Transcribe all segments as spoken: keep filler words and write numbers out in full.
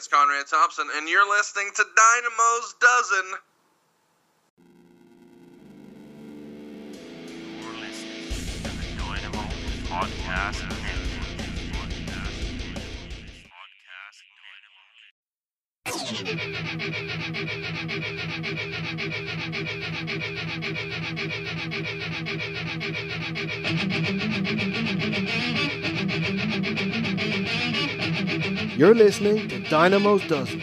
It's Conrad Thompson, and you're listening to Dynamo's Dozen. You're listening to the Dynamo Podcast Network. You're listening to Dynamo's Dozen.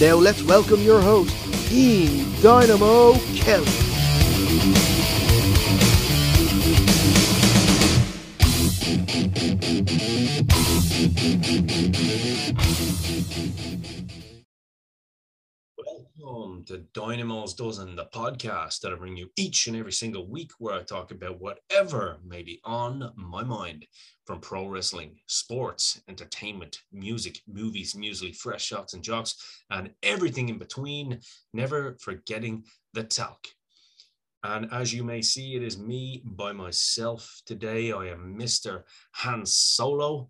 Now let's welcome your host, Ian Dynamo Kelly. Welcome to Dynamo's Dozen, the podcast that I bring you each and every single week, where I talk about whatever may be on my mind, from pro wrestling, sports, entertainment, music, movies, muesli, fresh shots and jocks, and everything in between, never forgetting the talc. And as you may see, it is me by myself today. I am Mister Han Solo,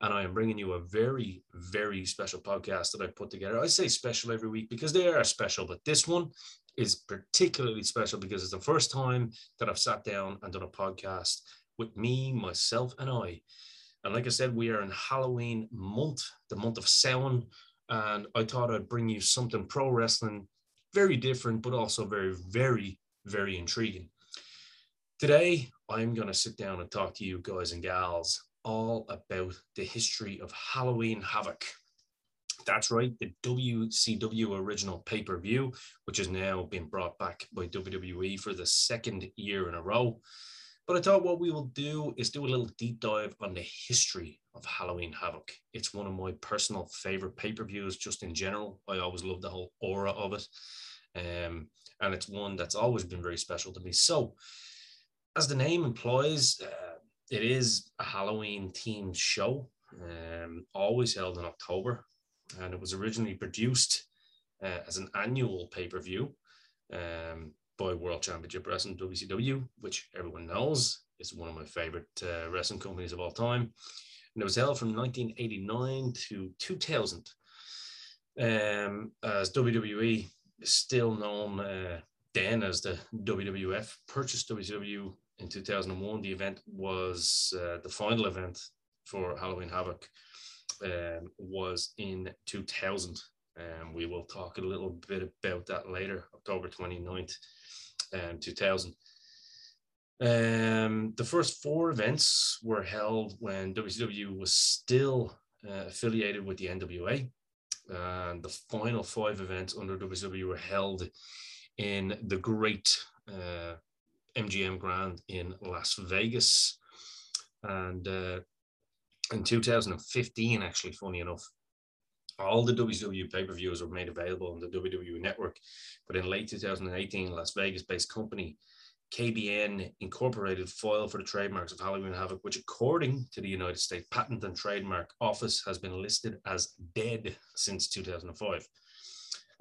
and I am bringing you a very, very special podcast that I put together. I say special every week because they are special, but this one is particularly special because it's the first time that I've sat down and done a podcast with me, myself, and I. And like I said, we are in Halloween month, the month of Samhain, and I thought I'd bring you something pro wrestling, very different, but also very, very, very intriguing. Today, I'm going to sit down and talk to you guys and gals all about the history of Halloween Havoc. That's right, the W C W original pay-per-view, which has now been brought back by W W E for the second year in a row. But I thought what we will do is do a little deep dive on the history of Halloween Havoc. It's one of my personal favorite pay-per-views just in general. I always love the whole aura of it. Um, and it's one that's always been very special to me. So as the name implies, uh, it is a Halloween-themed show, um, always held in October. And it was originally produced uh, as an annual pay-per-view. Um, by World Championship Wrestling, W C W, which everyone knows is one of my favorite uh, wrestling companies of all time. And it was held from nineteen eighty-nine to two thousand. Um, as W W E is still known uh, then as the W W F, purchased W C W in two thousand one. The event was uh, the final event for Halloween Havoc um, was in two thousand. Um, we will talk a little bit about that later, October twenty-ninth, um, two thousand. Um, the first four events were held when W C W was still uh, affiliated with the N W A. And the final five events under W C W were held in the great uh, M G M Grand in Las Vegas. And uh, in two thousand fifteen, actually, funny enough, all the W C W pay-per-views were made available on the W W E network, but in late two thousand eighteen, Las Vegas-based company K B N Incorporated filed for the trademarks of Halloween Havoc, which according to the United States Patent and Trademark Office has been listed as dead since two thousand five.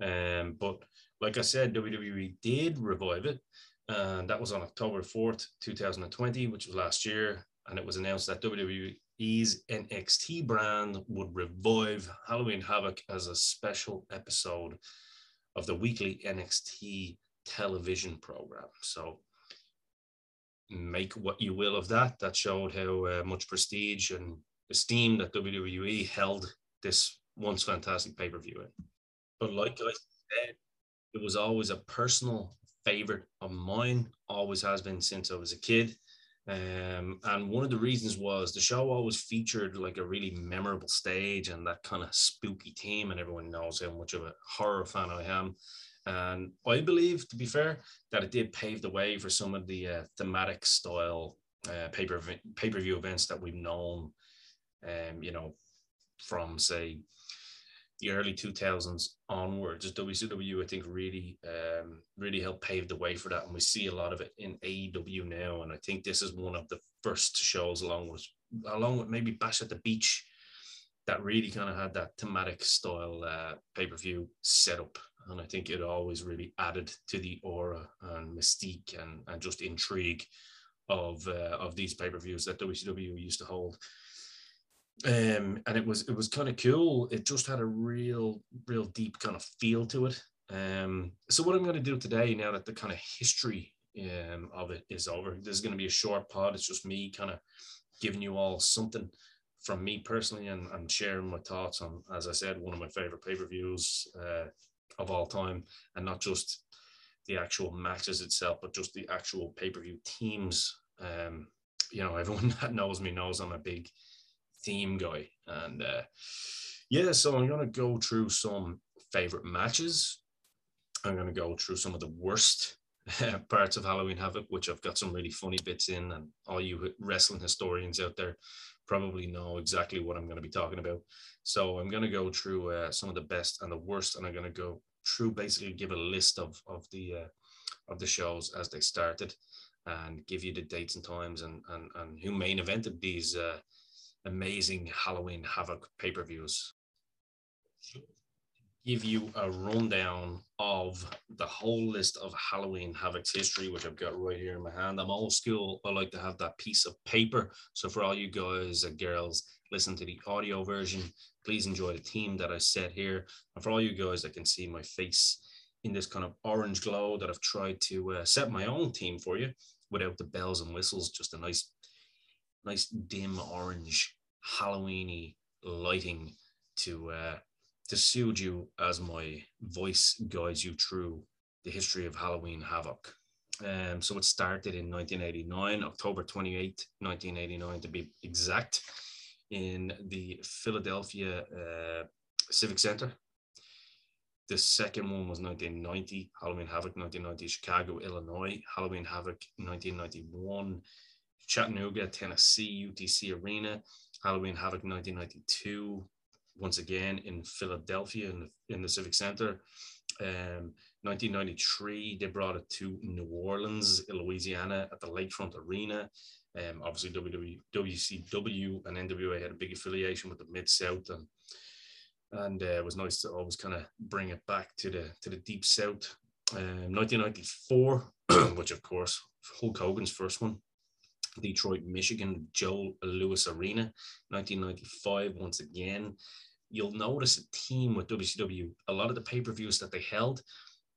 Um, but like I said, W W E did revive it, and that was on October fourth, two thousand twenty, which was last year, and it was announced that W W E E's N X T brand would revive Halloween Havoc as a special episode of the weekly N X T television program. So make what you will of that. That showed how uh, much prestige and esteem that W W E held this once fantastic pay-per-view in. But like I said, it was always a personal favorite of mine, always has been since I was a kid. Um, and one of the reasons was the show always featured like a really memorable stage and that kind of spooky theme, and everyone knows how much of a horror fan I am. And I believe, to be fair, that it did pave the way for some of the uh, thematic style uh, paper, pay-per-view events that we've known, um, you know, from, say, the early two thousands onwards. Just W C W, I think, really, um, really helped pave the way for that. And we see a lot of it in A E W now. And I think this is one of the first shows, along with, along with maybe Bash at the Beach, that really kind of had that thematic style uh, pay-per-view setup And I think it always really added to the aura and mystique and, and just intrigue of uh, of these pay-per-views that W C W used to hold. Um, and it was it was kind of cool. It just had a real, real deep kind of feel to it. Um, so what I'm going to do today, now that the kind of history um, of it is over, there's going to be a short pod. It's just me kind of giving you all something from me personally and, and sharing my thoughts on, as I said, one of my favorite pay-per-views uh, of all time, and not just the actual matches itself, but just the actual pay-per-view teams. Um, you know, everyone that knows me knows I'm a big theme guy. And uh, yeah, so I'm going to go through some favorite matches. I'm going to go through some of the worst uh, parts of Halloween Havoc, which I've got some really funny bits in, and all you wrestling historians out there probably know exactly what I'm going to be talking about. So I'm going to go through uh, some of the best and the worst, and I'm going to go through, basically give a list of of the uh, of the shows as they started, and give you the dates and times and and, and who main evented these uh, amazing Halloween Havoc pay-per-views. Give you a rundown of the whole list of Halloween Havoc's history, which I've got right here in my hand. I'm old school. I like to have that piece of paper. So for all you guys and girls, listen to the audio version. Please enjoy the theme that I set here. And for all you guys that can see my face in this kind of orange glow, that I've tried to uh, set my own theme for you without the bells and whistles, just a nice, nice dim orange Halloween-y lighting to... Uh, to soothe you as my voice guides you through the history of Halloween Havoc. Um, so it started in nineteen eighty-nine, October twenty-eighth, nineteen eighty-nine to be exact, in the Philadelphia uh, Civic Center. The second one was nineteen ninety, Halloween Havoc nineteen ninety, Chicago, Illinois, Halloween Havoc nineteen ninety-one, Chattanooga, Tennessee, U T C Arena, Halloween Havoc nineteen ninety-two, once again in Philadelphia in the, in the Civic Center. Um, nineteen ninety-three, they brought it to New Orleans, Louisiana at the Lakefront Arena. Um, obviously, W C W and N W A had a big affiliation with the Mid-South, and and uh, it was nice to always kind of bring it back to the to the Deep South. Um, nineteen ninety-four, which of course, Hulk Hogan's first one, Detroit, Michigan, Joe Louis Arena. Nineteen ninety-five, once again, you'll notice a theme with W C W. A lot of the pay-per-views that they held,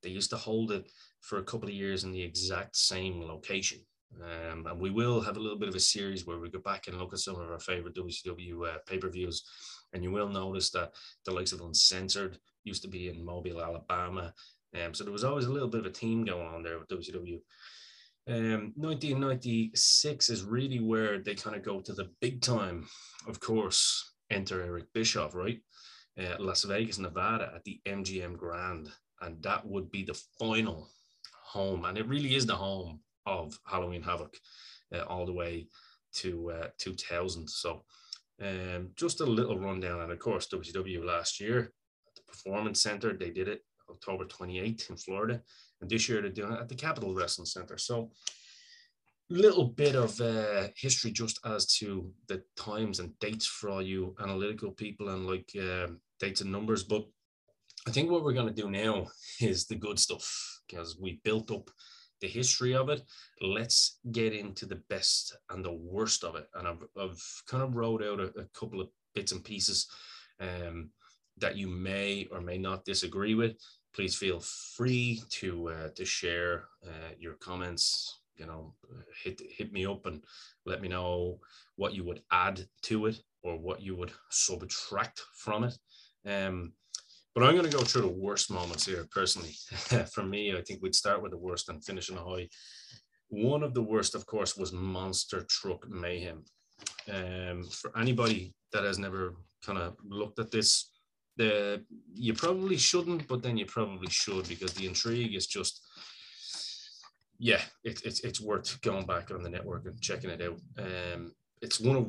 they used to hold it for a couple of years in the exact same location. Um, and we will have a little bit of a series where we go back and look at some of our favorite W C W uh, pay-per-views, and you will notice that the likes of Uncensored used to be in Mobile, Alabama. Um, so there was always a little bit of a theme going on there with W C W. Um, nineteen ninety-six is really where they kind of go to the big time, of course, enter Eric Bischoff, right? Uh, Las Vegas, Nevada at the M G M Grand, and that would be the final home, and it really is the home of Halloween Havoc uh, all the way to uh, two thousand. So um, just a little rundown, and of course, W C W last year at the Performance Center, they did it October twenty-eighth in Florida. And this year they're doing it at the Capitol Wrestling Center. So a little bit of uh, history just as to the times and dates for all you analytical people and like um, dates and numbers. But I think what we're going to do now is the good stuff, because we built up the history of it. Let's get into the best and the worst of it. And I've, I've kind of wrote out a, a couple of bits and pieces um, that you may or may not disagree with. Please feel free to uh, to share uh, your comments. You know, hit hit me up and let me know what you would add to it or what you would subtract from it. Um, but I'm going to go through the worst moments here personally. For me, I think we'd start with the worst and finish on a high. One of the worst, of course, was Monster Truck Mayhem. Um, for anybody that has never kind of looked at this, The, you probably shouldn't, but then you probably should, because the intrigue is just, yeah, it, it, it's worth going back on the network and checking it out. Um, it's one of,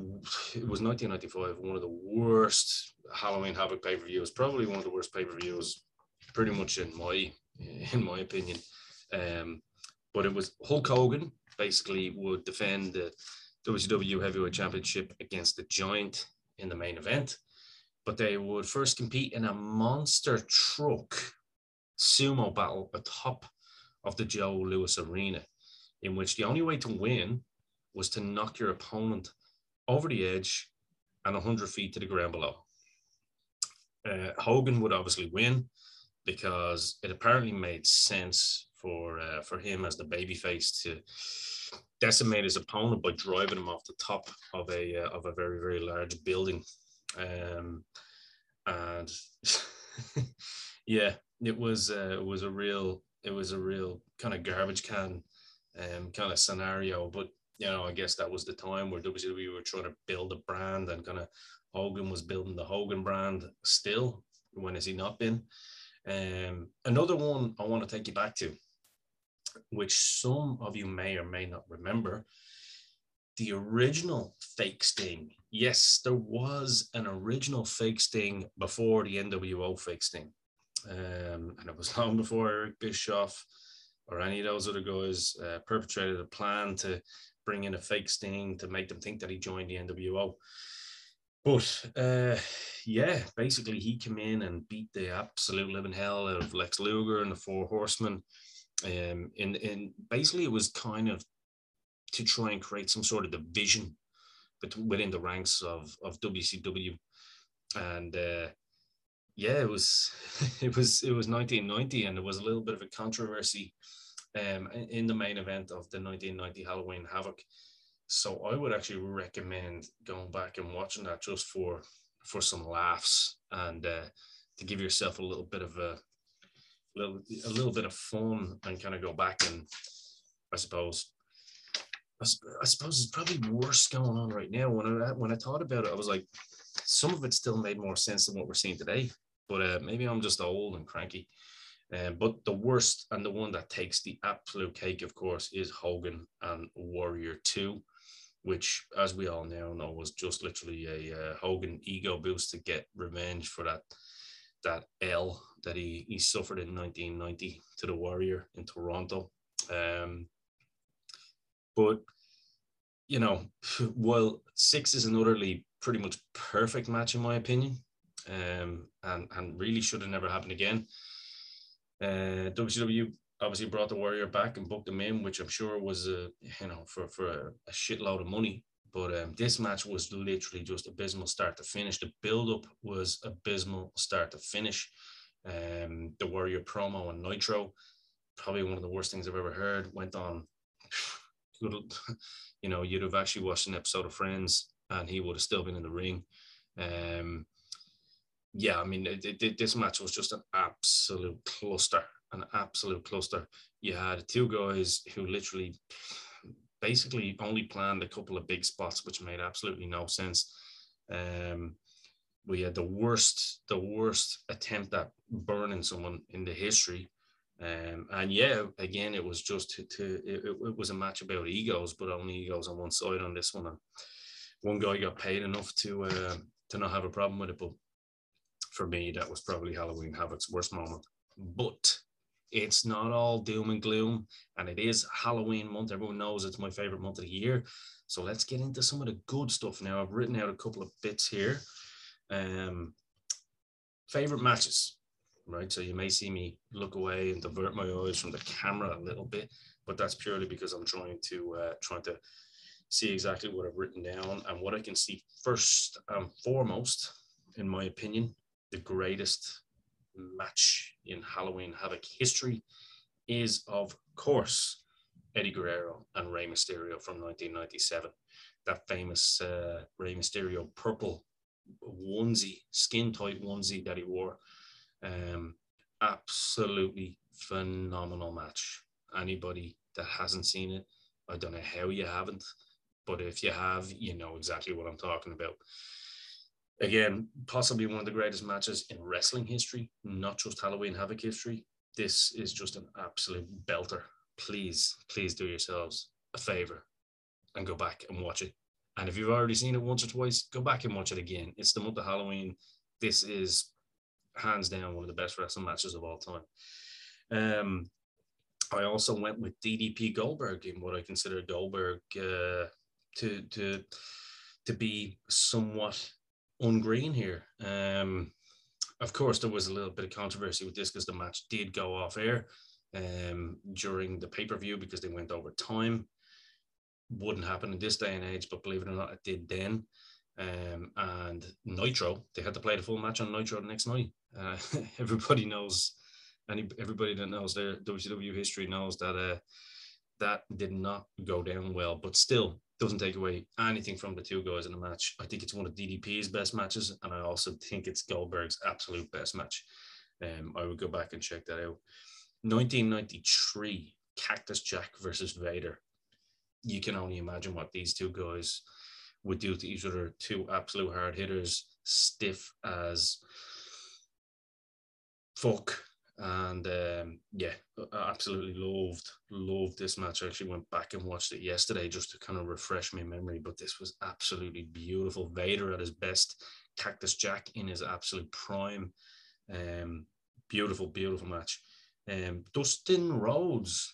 it was nineteen ninety-five, one of the worst Halloween Havoc pay-per-views, probably one of the worst pay-per-views, pretty much in my, in my opinion. Um, but it was Hulk Hogan basically would defend the W C W Heavyweight Championship against the Giant in the main event. But they would first compete in a monster truck sumo battle atop of the Joe Louis Arena, in which the only way to win was to knock your opponent over the edge and one hundred feet to the ground below. Uh, Hogan would obviously win because it apparently made sense for uh, for him as the babyface to decimate his opponent by driving him off the top of a uh, of a very, very large building. Um, and yeah, it was uh, it was a real it was a real kind of garbage can um, kind of scenario. But you know, I guess that was the time where W C W were trying to build a brand, and kind of Hogan was building the Hogan brand still. When has he not been? Um, another one I want to take you back to, which some of you may or may not remember, the original fake Sting. Yes, there was an original fake Sting before the N W O fake Sting. Um, and it was long before Eric Bischoff or any of those other guys uh, perpetrated a plan to bring in a fake Sting to make them think that he joined the N W O. But, uh, yeah, basically he came in and beat the absolute living hell out of Lex Luger and the Four Horsemen. Um, and, and basically it was kind of to try and create some sort of division between, within the ranks of, of W C W. And, uh, yeah, it was, it was, it was nineteen ninety, and there was a little bit of a controversy um, in the main event of the nineteen ninety Halloween Havoc. So I would actually recommend going back and watching that just for for some laughs, and uh, to give yourself a little bit of a little a little bit of fun, and kind of go back and I suppose I, I suppose it's probably worse going on right now. When I when I thought about it, I was like, some of it still made more sense than what we're seeing today. But uh, maybe I'm just old and cranky. Um, but the worst and the one that takes the absolute cake, of course, is Hogan and Warrior two, which, as we all now know, was just literally a uh, Hogan ego boost to get revenge for that that L that he, he suffered in nineteen ninety to the Warrior in Toronto. Um, but, you know, while six is an utterly pretty much perfect match, in my opinion, um, and, and really should have never happened again, Uh, W C W obviously brought the Warrior back and booked him in, which I'm sure was, uh, you know, for, for a, a shitload of money. But um, this match was literally just abysmal start to finish. The build-up was abysmal start to finish. Um, the Warrior promo on Nitro, probably one of the worst things I've ever heard, went on. You know, you'd have actually watched an episode of Friends and he would have still been in the ring. Um Yeah, I mean, it, it, this match was just an absolute cluster, an absolute cluster. You had two guys who literally basically only planned a couple of big spots, which made absolutely no sense. Um, we had the worst, the worst attempt at burning someone in the history. Um, and yeah, again, it was just to, to it, it was a match about egos, but only egos on one side on this one. And one guy got paid enough to, uh, to not have a problem with it, but for me, that was probably Halloween Havoc's worst moment. But it's not all doom and gloom, and it is Halloween month. Everyone knows it's my favorite month of the year. So let's get into some of the good stuff now. I've written out a couple of bits here. Um, favorite matches, right? So you may see me look away and divert my eyes from the camera a little bit, but that's purely because I'm trying to uh, trying to see exactly what I've written down and what I can see first and foremost, in my opinion. The greatest match in Halloween Havoc history is, of course, Eddie Guerrero and Rey Mysterio from nineteen ninety-seven. That famous uh, Rey Mysterio purple onesie, skin-tight onesie that he wore. Um, absolutely phenomenal match. Anybody that hasn't seen it, I don't know how you haven't, but if you have, you know exactly what I'm talking about. Again, possibly one of the greatest matches in wrestling history, not just Halloween Havoc history. This is just an absolute belter. Please, please do yourselves a favor and go back and watch it. And if you've already seen it once or twice, go back and watch it again. It's the month of Halloween. This is hands down one of the best wrestling matches of all time. Um, I also went with D D P Goldberg in what I consider Goldberg uh, to, to, to be somewhat ungreen here. Um, Of course, there was a little bit of controversy with this because the match did go off air um, during the pay-per-view because they went over time. Wouldn't happen in this day and age, but believe it or not, it did then. Um, and Nitro, they had to play the full match on Nitro the next night. Uh, everybody knows, any everybody that knows their W C W history knows that uh, that did not go down well, but still doesn't take away anything from the two guys in the match. I think it's one of D D P's best matches, and I also think it's Goldberg's absolute best match. Um, I would go back and check that out. nineteen ninety-three, Cactus Jack versus Vader. You can only imagine what these two guys would do to each other. Two absolute hard hitters, stiff as fuck. And um, yeah, I absolutely loved, loved this match. I actually went back and watched it yesterday just to kind of refresh my memory, but this was absolutely beautiful. Vader at his best, Cactus Jack in his absolute prime. Um, beautiful, beautiful match. Um, Dustin Rhodes,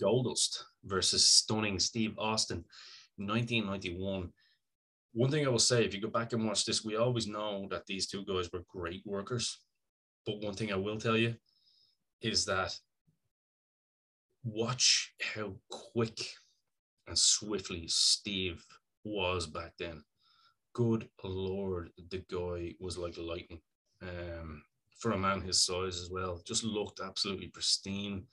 Goldust versus Stunning Steve Austin, nineteen ninety-one. One thing I will say, if you go back and watch this, we always know that these two guys were great workers. But one thing I will tell you is that watch how quick and swiftly Steve was back then. Good Lord, the guy was like lightning. Um, for a man his size as well, just looked absolutely pristine.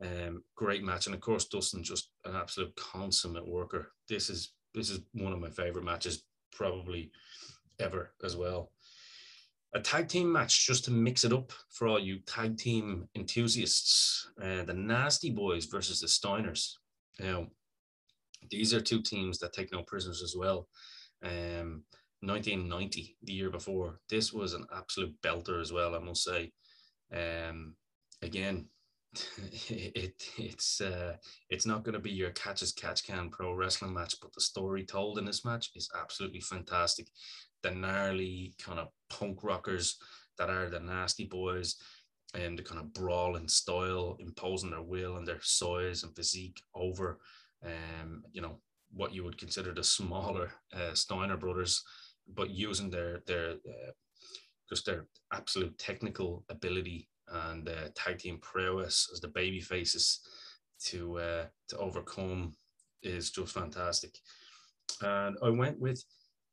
Um, great match. And of course, Dustin, just an absolute consummate worker. This is, this is one of my favorite matches probably ever as well. A tag team match, just to mix it up for all you tag team enthusiasts. Uh, the Nasty Boys versus the Steiners. Now, these are two teams that take no prisoners as well. Um, nineteen ninety, the year before. This was an absolute belter as well, I must say. Um, again, it it's uh, it's not going to be your catch-as-catch-can pro wrestling match, but the story told in this match is absolutely fantastic. The gnarly kind of punk rockers that are the Nasty Boys, and the kind of brawling style, imposing their will and their size and physique over, um, you know, what you would consider the smaller uh, Steiner brothers, but using their their uh, just their absolute technical ability and uh, tag team prowess as the baby faces to uh, to overcome is just fantastic. And I went with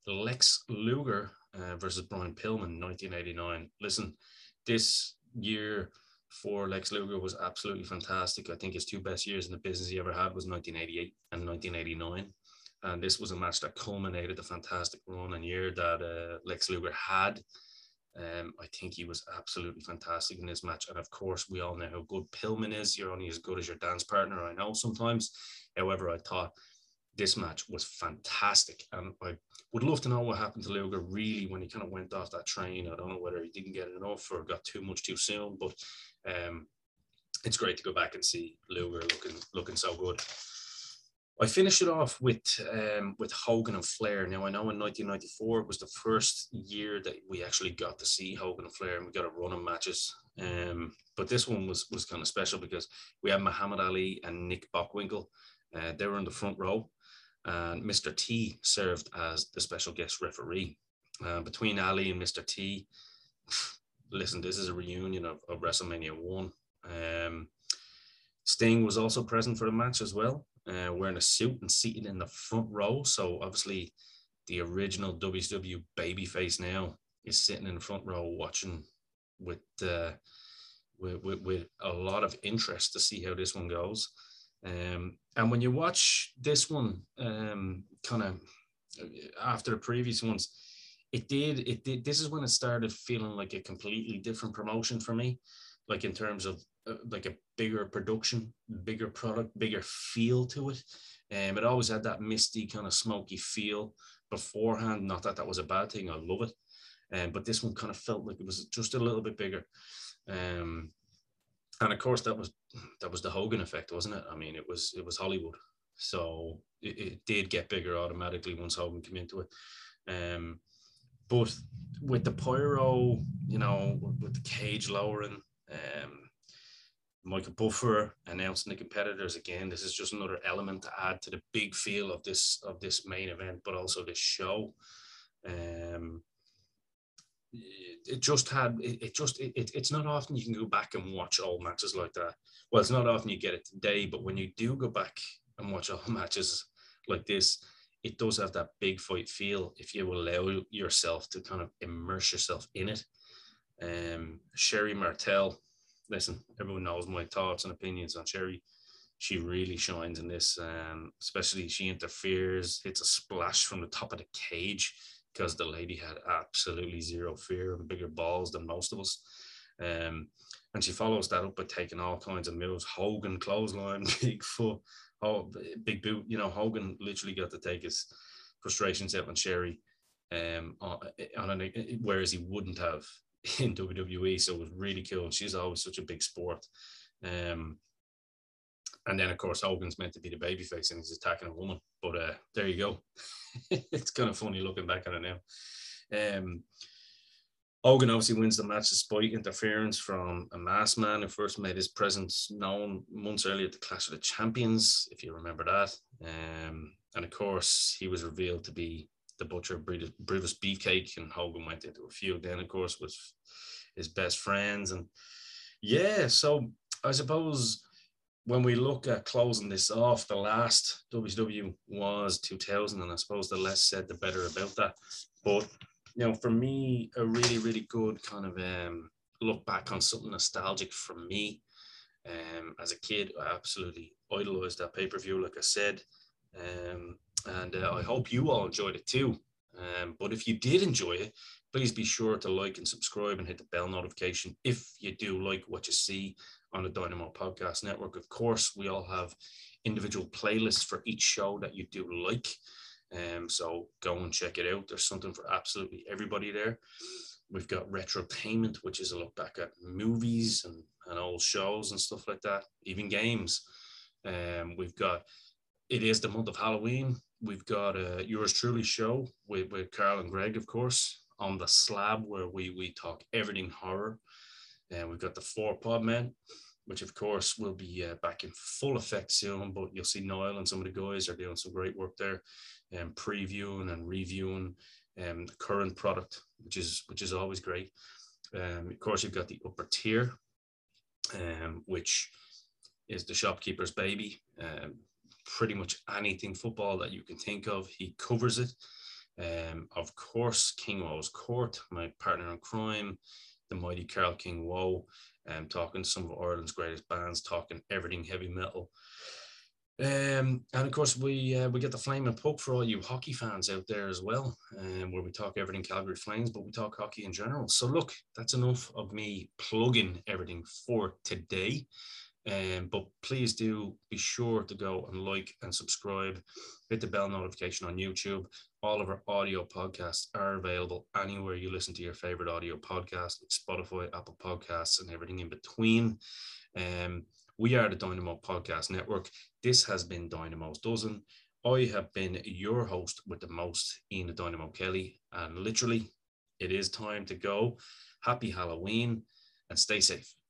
Lex Luger uh, versus Brian Pillman, nineteen eighty-nine. Listen, this year for Lex Luger was absolutely fantastic. I think his two best years in the business he ever had was nineteen eighty-eight and nineteen eighty-nine. And this was a match that culminated the fantastic run and year that uh, Lex Luger had. Um, I think he was absolutely fantastic in this match. And of course, we all know how good Pillman is. You're only as good as your dance partner, I know sometimes. However, I thought this match was fantastic. And I would love to know what happened to Luger really when he kind of went off that train. I don't know whether he didn't get enough or got too much too soon, but um, it's great to go back and see Luger looking looking so good. I finished it off with um, with Hogan and Flair. Now, I know in nineteen ninety-four was the first year that we actually got to see Hogan and Flair, and we got a run of matches. Um, but this one was, was kind of special because we had Muhammad Ali and Nick Bockwinkel. Uh, they were in the front row. And Mister T served as the special guest referee. Uh, between Ali and Mister T, listen, this is a reunion of, of WrestleMania one. Um, Sting was also present for the match as well, uh, wearing a suit and seated in the front row. So obviously the original W C W babyface now is sitting in the front row watching with, uh, with, with, with a lot of interest to see how this one goes. Um, and when you watch this one, um, kind of after the previous ones, it did, it did, this is when it started feeling like a completely different promotion for me, like in terms of uh, like a bigger production, bigger product, bigger feel to it. Um, it always had that misty kind of smoky feel beforehand. Not that that was a bad thing. I love it. Um, but this one kind of felt like it was just a little bit bigger. Um, And of course, that was that was the Hogan effect, wasn't it? I mean, it was it was Hollywood, so it, it did get bigger automatically once Hogan came into it. Um, but with the pyro, you know, with the cage lowering, um, Michael Buffer announcing the competitors again. This is just another element to add to the big feel of this of this main event, but also this show. Um, it just had, it, it just, it, it, it's not often you can go back and watch old matches like that. Well, it's not often you get it today, but when you do go back and watch old matches like this, it does have that big fight feel if you allow yourself to kind of immerse yourself in it. Um, Sherry Martell, listen, everyone knows my thoughts and opinions on Sherry. She really shines in this, um, especially she interferes, hits a splash from the top of the cage because the lady had absolutely zero fear and bigger balls than most of us. Um, and she follows that up by taking all kinds of moves. Hogan, clothesline, big foot, oh, big boot. You know, Hogan literally got to take his frustrations out on Sherry, um, on, on an, whereas he wouldn't have in W W E. So it was really cool. And she's always such a big sport. Um, And then, of course, Hogan's meant to be the babyface and he's attacking a woman. But uh, there you go. It's kind of funny looking back at it now. Um, Hogan obviously wins the match despite interference from a masked man who first made his presence known months earlier at the Clash of the Champions, if you remember that. Um, and, of course, he was revealed to be the butcher, Brutus Beefcake, and Hogan went into a feud then, of course, with his best friends. And, yeah, so I suppose... when we look at closing this off, the last W C W was two thousand, and I suppose the less said, the better about that. But, you know, for me, a really, really good kind of um, look back on something nostalgic for me. Um, as a kid, I absolutely idolized that pay-per-view, like I said. Um, and uh, I hope you all enjoyed it too. Um, but if you did enjoy it, please be sure to like and subscribe and hit the bell notification if you do like what you see on the Dynamo Podcast Network. Of course, we all have individual playlists for each show that you do like. Um, so go and check it out. There's something for absolutely everybody there. We've got Retrotainment, which is a look back at movies and, and old shows and stuff like that, even games. Um, we've got It Is the Month of Halloween. We've got a Yours Truly show with, with Carl and Greg, of course, on the slab where we, we talk everything horror. And we've got the Four Pod Men, which of course will be uh, back in full effect soon, but you'll see Niall and some of the guys are doing some great work there and um, previewing and reviewing um, the current product, which is which is always great. Um, of course, you've got the Upper Tier, um, which is the shopkeeper's baby. Um, pretty much anything football that you can think of, he covers it. Um, of course, King Woe's Court, my partner in crime, the mighty Carl King Woe, um, talking some of Ireland's greatest bands, talking everything heavy metal. Um, and of course, we uh, we get the Flame and Puck for all you hockey fans out there as well, um, where we talk everything Calgary Flames, but we talk hockey in general. So look, that's enough of me plugging everything for today. Um, but please do be sure to go and like and subscribe, hit the bell notification on YouTube. All of our audio podcasts are available anywhere you listen to your favorite audio podcast, Spotify, Apple Podcasts, and everything in between. Um, we are the Dynamo Podcast Network. This has been Dynamo's Dozen. I have been your host with the most, Ian the Dynamo Kelly, and literally it is time to go. Happy Halloween and stay safe.